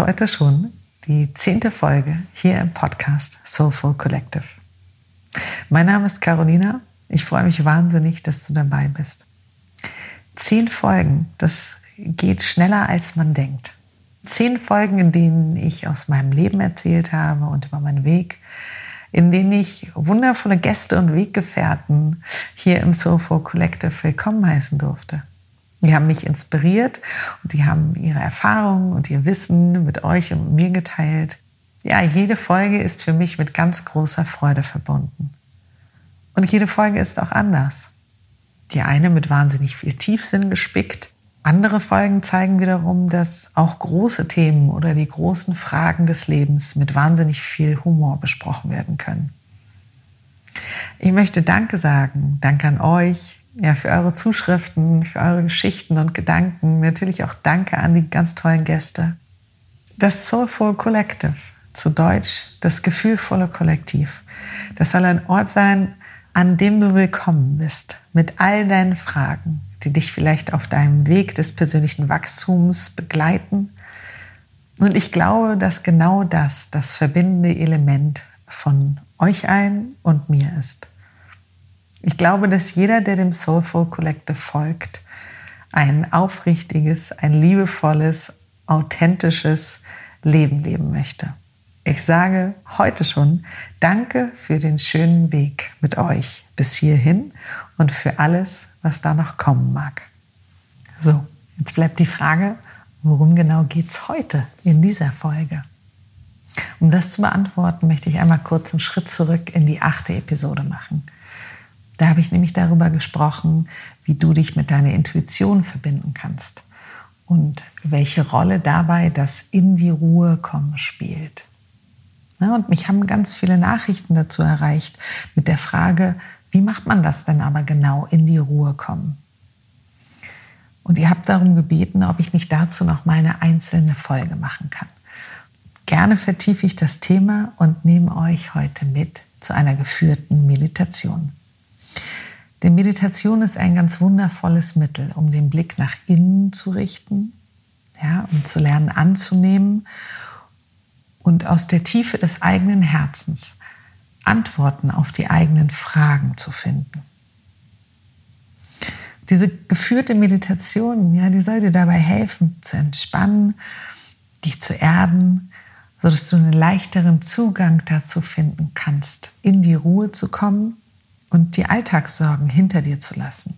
heute schon die 10. Folge hier im Podcast Soulful Collective. Mein Name ist Carolina. Ich freue mich wahnsinnig, dass du dabei bist. 10 Folgen, das geht schneller, als man denkt. 10 Folgen, in denen ich aus meinem Leben erzählt habe und über meinen Weg, in denen ich wundervolle Gäste und Weggefährten hier im Soulful Collective willkommen heißen durfte. Die haben mich inspiriert und die haben ihre Erfahrungen und ihr Wissen mit euch und mir geteilt. Ja, jede Folge ist für mich mit ganz großer Freude verbunden. Und jede Folge ist auch anders. Die eine mit wahnsinnig viel Tiefsinn gespickt. Andere Folgen zeigen wiederum, dass auch große Themen oder die großen Fragen des Lebens mit wahnsinnig viel Humor besprochen werden können. Ich möchte Danke sagen. Danke an euch. Ja, für eure Zuschriften, für eure Geschichten und Gedanken. Natürlich auch danke an die ganz tollen Gäste. Das Soulful Collective, zu Deutsch das gefühlvolle Kollektiv. Das soll ein Ort sein, an dem du willkommen bist, mit all deinen Fragen, die dich vielleicht auf deinem Weg des persönlichen Wachstums begleiten. Und ich glaube, dass genau das das verbindende Element von euch allen und mir ist. Ich glaube, dass jeder, der dem Soulful Collective folgt, ein aufrichtiges, ein liebevolles, authentisches Leben leben möchte. Ich sage heute schon Danke für den schönen Weg mit euch bis hierhin und für alles, was da noch kommen mag. So, jetzt bleibt die Frage, worum genau geht's heute in dieser Folge? Um das zu beantworten, möchte ich einmal kurz einen Schritt zurück in die 8. Episode machen. Da habe ich nämlich darüber gesprochen, wie du dich mit deiner Intuition verbinden kannst und welche Rolle dabei das in die Ruhe kommen spielt. Ja, und mich haben ganz viele Nachrichten dazu erreicht mit der Frage, wie macht man das denn aber genau, in die Ruhe kommen? Und ihr habt darum gebeten, ob ich nicht dazu noch mal eine einzelne Folge machen kann. Gerne vertiefe ich das Thema und nehme euch heute mit zu einer geführten Meditation. Denn Meditation ist ein ganz wundervolles Mittel, um den Blick nach innen zu richten, ja, um zu lernen anzunehmen und aus der Tiefe des eigenen Herzens Antworten auf die eigenen Fragen zu finden. Diese geführte Meditation, ja, die soll dir dabei helfen, zu entspannen, dich zu erden, sodass du einen leichteren Zugang dazu finden kannst, in die Ruhe zu kommen und die Alltagssorgen hinter dir zu lassen,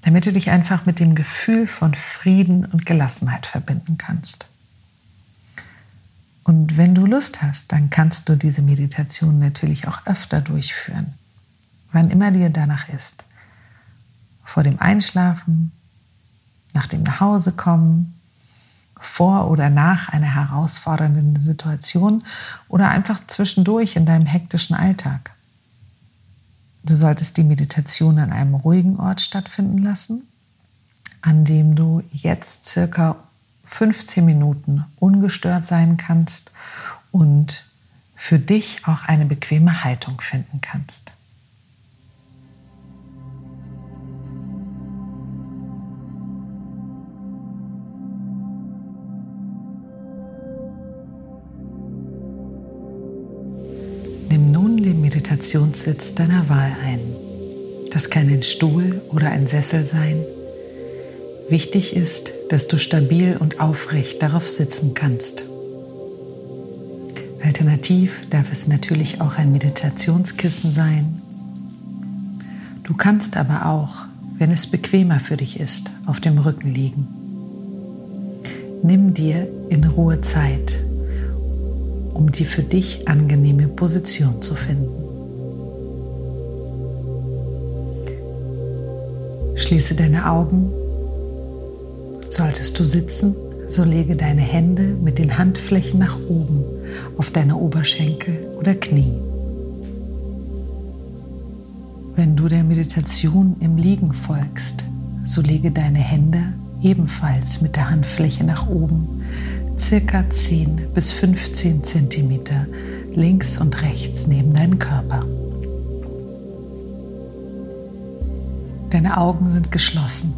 damit du dich einfach mit dem Gefühl von Frieden und Gelassenheit verbinden kannst. Und wenn du Lust hast, dann kannst du diese Meditation natürlich auch öfter durchführen, wann immer dir danach ist. Vor dem Einschlafen, nach dem Nachhausekommen, vor oder nach einer herausfordernden Situation oder einfach zwischendurch in deinem hektischen Alltag. Du solltest die Meditation an einem ruhigen Ort stattfinden lassen, an dem du jetzt circa 15 Minuten ungestört sein kannst und für dich auch eine bequeme Haltung finden kannst. Nimm nun den Meditationssitz deiner Wahl ein. Das kann ein Stuhl oder ein Sessel sein. Wichtig ist, dass du stabil und aufrecht darauf sitzen kannst. Alternativ darf es natürlich auch ein Meditationskissen sein. Du kannst aber auch, wenn es bequemer für dich ist, auf dem Rücken liegen. Nimm dir in Ruhe Zeit, um die für dich angenehme Position zu finden. Schließe deine Augen. Solltest du sitzen, so lege deine Hände mit den Handflächen nach oben auf deine Oberschenkel oder Knie. Wenn du der Meditation im Liegen folgst, so lege deine Hände ebenfalls mit der Handfläche nach oben, circa 10 bis 15 cm links und rechts neben deinen Körper. Deine Augen sind geschlossen.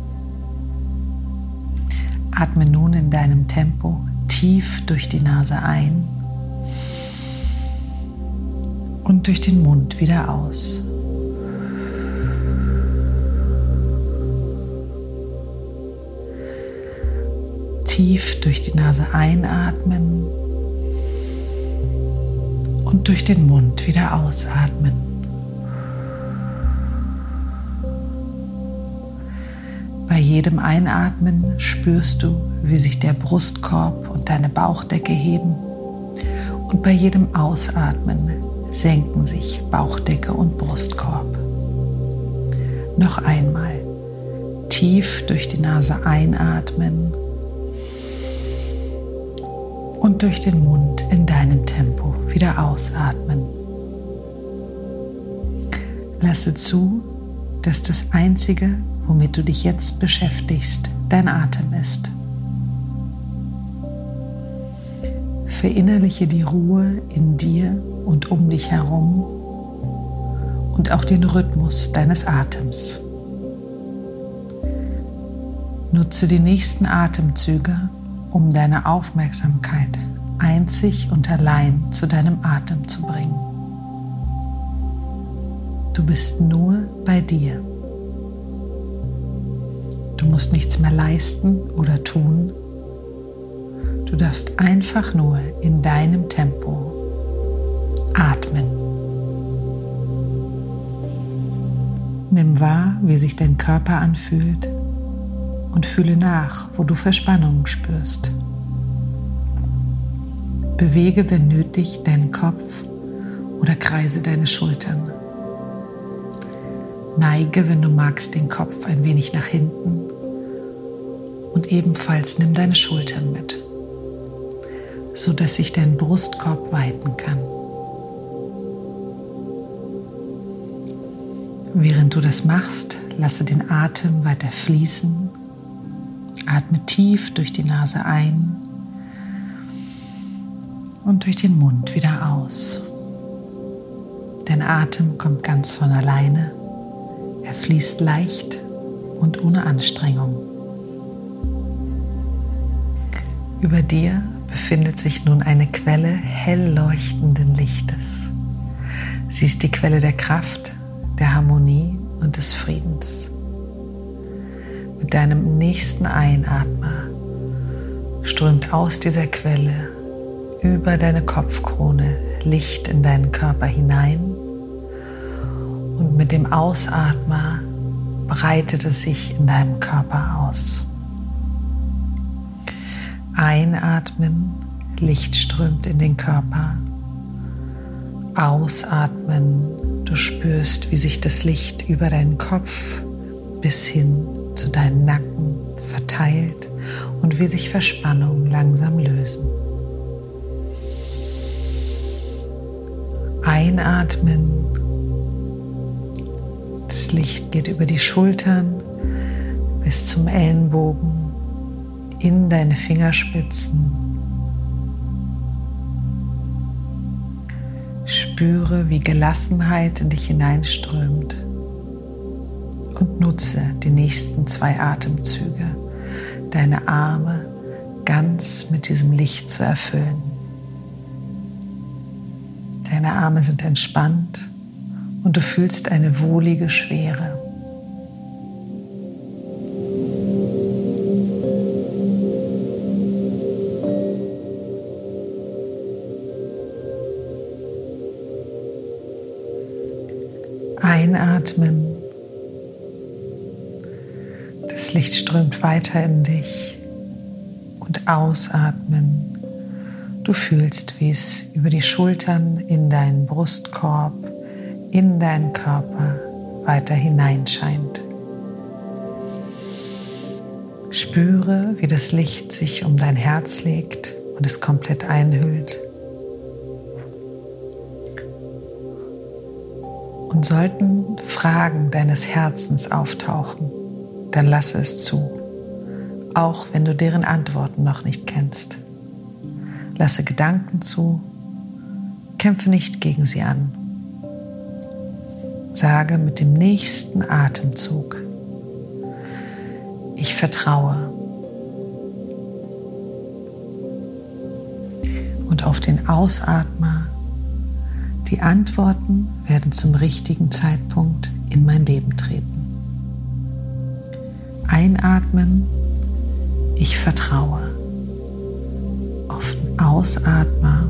Atme nun in deinem Tempo tief durch die Nase ein und durch den Mund wieder aus. Tief durch die Nase einatmen und durch den Mund wieder ausatmen. Bei jedem Einatmen spürst du, wie sich der Brustkorb und deine Bauchdecke heben, und bei jedem Ausatmen senken sich Bauchdecke und Brustkorb. Noch einmal tief durch die Nase einatmen und durch den Mund in deinem Tempo wieder ausatmen. Lasse zu, dass das Einzige, womit du dich jetzt beschäftigst, dein Atem ist. Verinnerliche die Ruhe in dir und um dich herum und auch den Rhythmus deines Atems. Nutze die nächsten Atemzüge, um deine Aufmerksamkeit einzig und allein zu deinem Atem zu bringen. Du bist nur bei dir. Du musst nichts mehr leisten oder tun. Du darfst einfach nur in deinem Tempo atmen. Nimm wahr, wie sich dein Körper anfühlt. Und fühle nach, wo du Verspannungen spürst. Bewege, wenn nötig, deinen Kopf oder kreise deine Schultern. Neige, wenn du magst, den Kopf ein wenig nach hinten und ebenfalls nimm deine Schultern mit, sodass sich dein Brustkorb weiten kann. Während du das machst, lasse den Atem weiter fließen. Atme tief durch die Nase ein und durch den Mund wieder aus. Dein Atem kommt ganz von alleine. Er fließt leicht und ohne Anstrengung. Über dir befindet sich nun eine Quelle hell leuchtenden Lichtes. Sie ist die Quelle der Kraft, der Harmonie und des Friedens. Mit deinem nächsten Einatmer strömt aus dieser Quelle über deine Kopfkrone Licht in deinen Körper hinein und mit dem Ausatmer breitet es sich in deinem Körper aus. Einatmen, Licht strömt in den Körper. Ausatmen, du spürst, wie sich das Licht über deinen Kopf bis hin zu deinem Nacken verteilt und wie sich Verspannungen langsam lösen. Einatmen. Das Licht geht über die Schultern bis zum Ellenbogen, in deine Fingerspitzen. Spüre, wie Gelassenheit in dich hineinströmt. Und nutze die nächsten 2 Atemzüge, deine Arme ganz mit diesem Licht zu erfüllen. Deine Arme sind entspannt und du fühlst eine wohlige Schwere. Einatmen. Das Licht strömt weiter in dich und ausatmen. Du fühlst, wie es über die Schultern in deinen Brustkorb, in deinen Körper weiter hineinscheint. Spüre, wie das Licht sich um dein Herz legt und es komplett einhüllt. Und sollten Fragen deines Herzens auftauchen, dann lasse es zu, auch wenn du deren Antworten noch nicht kennst. Lasse Gedanken zu, kämpfe nicht gegen sie an. Sage mit dem nächsten Atemzug: Ich vertraue. auf den Ausatmer. Die Antworten werden zum richtigen Zeitpunkt in mein Leben treten. Einatmen, ich vertraue. Auf den Ausatmer.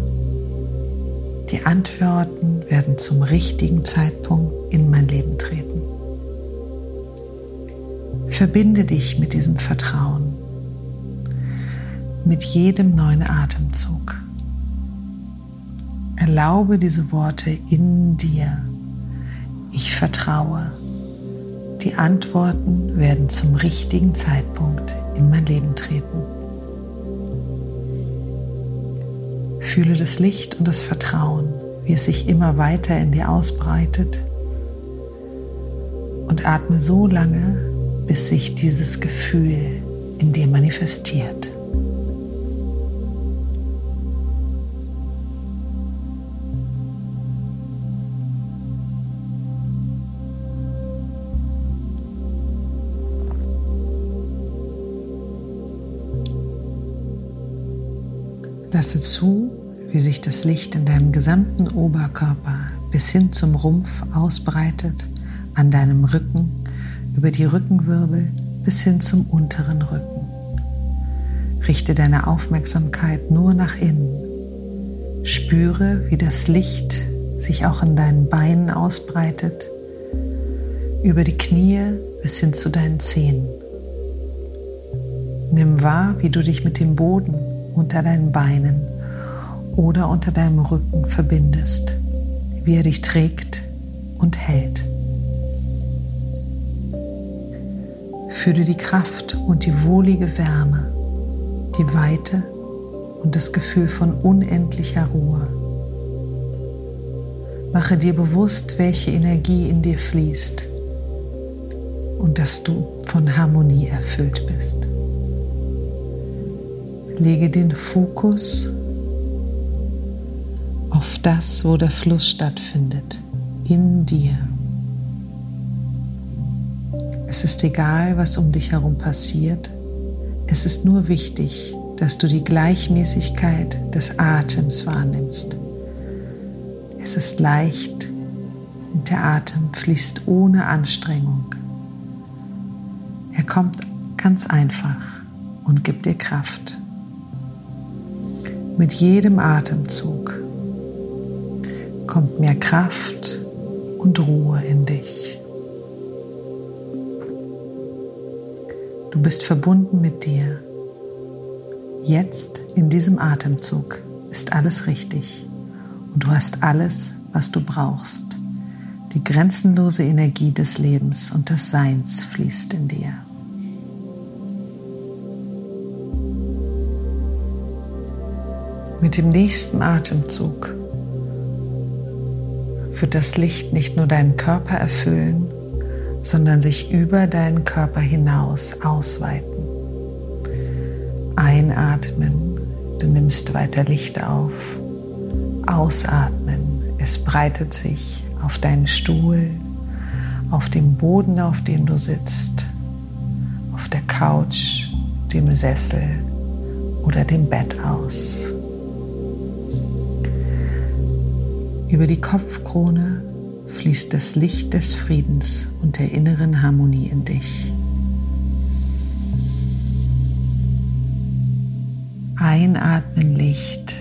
Die Antworten werden zum richtigen Zeitpunkt in mein Leben treten. Verbinde dich mit diesem Vertrauen, mit jedem neuen Atemzug. Erlaube diese Worte in dir. Ich vertraue. Die Antworten werden zum richtigen Zeitpunkt in mein Leben treten. Fühle das Licht und das Vertrauen, wie es sich immer weiter in dir ausbreitet, und atme so lange, bis sich dieses Gefühl in dir manifestiert. Lasse zu, wie sich das Licht in deinem gesamten Oberkörper bis hin zum Rumpf ausbreitet, an deinem Rücken, über die Rückenwirbel bis hin zum unteren Rücken. Richte deine Aufmerksamkeit nur nach innen. Spüre, wie das Licht sich auch in deinen Beinen ausbreitet, über die Knie bis hin zu deinen Zehen. Nimm wahr, wie du dich mit dem Boden unter deinen Beinen oder unter deinem Rücken verbindest, wie er dich trägt und hält. Fühle die Kraft und die wohlige Wärme, die Weite und das Gefühl von unendlicher Ruhe. Mache dir bewusst, welche Energie in dir fließt und dass du von Harmonie erfüllt bist. Lege den Fokus auf das, wo der Fluss stattfindet, in dir. Es ist egal, was um dich herum passiert. Es ist nur wichtig, dass du die Gleichmäßigkeit des Atems wahrnimmst. Es ist leicht und der Atem fließt ohne Anstrengung. Er kommt ganz einfach und gibt dir Kraft. Mit jedem Atemzug kommt mehr Kraft und Ruhe in dich. Du bist verbunden mit dir. Jetzt, in diesem Atemzug, ist alles richtig und du hast alles, was du brauchst. Die grenzenlose Energie des Lebens und des Seins fließt in dir. Mit dem nächsten Atemzug wird das Licht nicht nur deinen Körper erfüllen, sondern sich über deinen Körper hinaus ausweiten. Einatmen, du nimmst weiter Licht auf. Ausatmen, es breitet sich auf deinen Stuhl, auf dem Boden, auf dem du sitzt, auf der Couch, dem Sessel oder dem Bett aus. Über die Kopfkrone fließt das Licht des Friedens und der inneren Harmonie in dich. Einatmen Licht,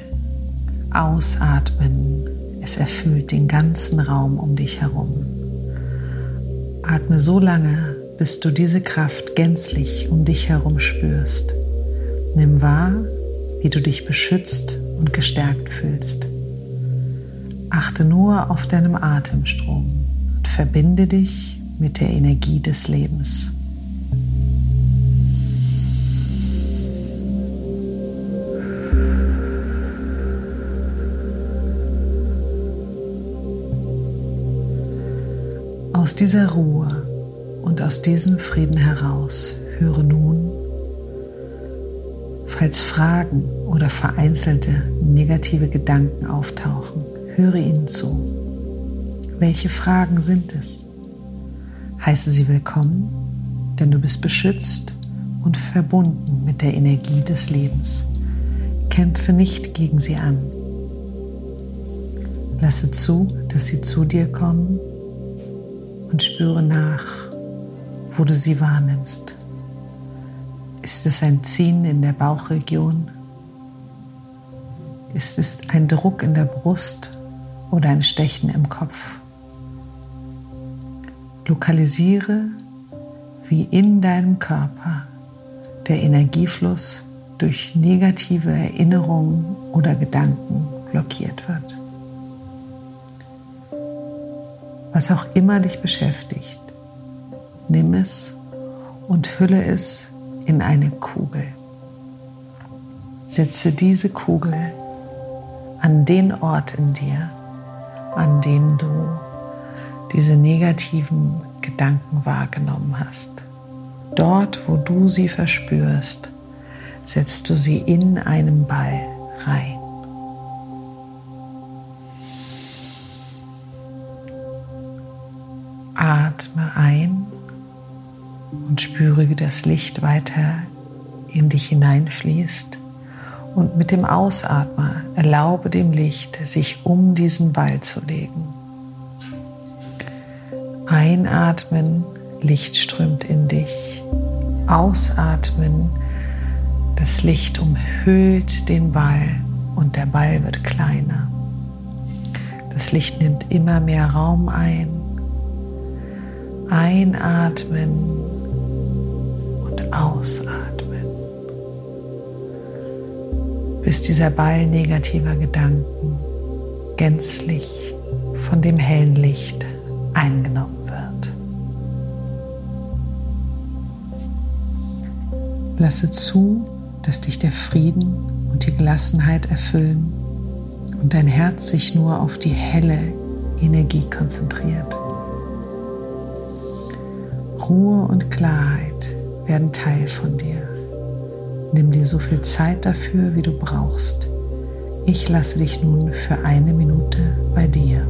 ausatmen, es erfüllt den ganzen Raum um dich herum. Atme so lange, bis du diese Kraft gänzlich um dich herum spürst. Nimm wahr, wie du dich beschützt und gestärkt fühlst. Achte nur auf deinem Atemstrom und verbinde dich mit der Energie des Lebens. Aus dieser Ruhe und aus diesem Frieden heraus höre nun, falls Fragen oder vereinzelte negative Gedanken auftauchen, höre ihnen zu. Welche Fragen sind es? Heiße sie willkommen, denn du bist beschützt und verbunden mit der Energie des Lebens. Kämpfe nicht gegen sie an, Lasse zu, dass sie zu dir kommen und spüre nach, wo du sie wahrnimmst. Ist es ein Ziehen in der Bauchregion? Ist es ein Druck in der Brust oder ein Stechen im Kopf? Lokalisiere, wie in deinem Körper der Energiefluss durch negative Erinnerungen oder Gedanken blockiert wird. Was auch immer dich beschäftigt, nimm es und hülle es in eine Kugel. Setze diese Kugel an den Ort in dir, an dem du diese negativen Gedanken wahrgenommen hast. Dort, wo du sie verspürst, setzt du sie in einen Ball rein. Atme ein und spüre, wie das Licht weiter in dich hineinfließt. Und mit dem Ausatmen erlaube dem Licht, sich um diesen Ball zu legen. Einatmen, Licht strömt in dich. Ausatmen, das Licht umhüllt den Ball und der Ball wird kleiner. Das Licht nimmt immer mehr Raum ein. Einatmen und ausatmen, bis dieser Ball negativer Gedanken gänzlich von dem hellen Licht eingenommen wird. Lasse zu, dass dich der Frieden und die Gelassenheit erfüllen und dein Herz sich nur auf die helle Energie konzentriert. Ruhe und Klarheit werden Teil von dir. Nimm dir so viel Zeit dafür, wie du brauchst. Ich lasse dich nun für 1 Minute bei dir.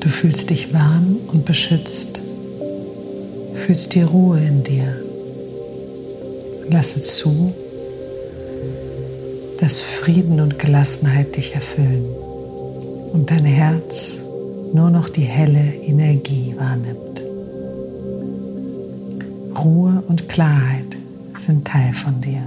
Du fühlst dich warm und beschützt, fühlst die Ruhe in dir. Lasse zu, dass Frieden und Gelassenheit dich erfüllen und dein Herz nur noch die helle Energie wahrnimmt. Ruhe und Klarheit sind Teil von dir.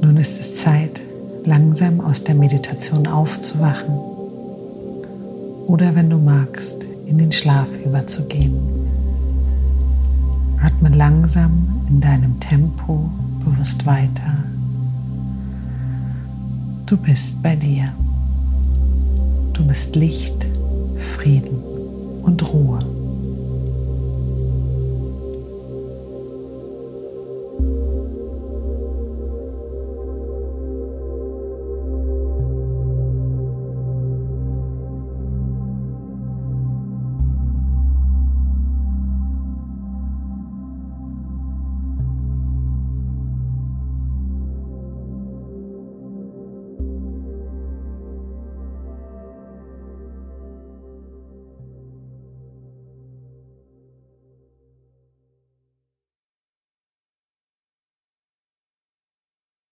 Nun ist es Zeit, langsam aus der Meditation aufzuwachen oder, wenn du magst, in den Schlaf überzugehen. Atme langsam in deinem Tempo bewusst weiter. Du bist bei dir. Du bist Licht, Frieden und Ruhe.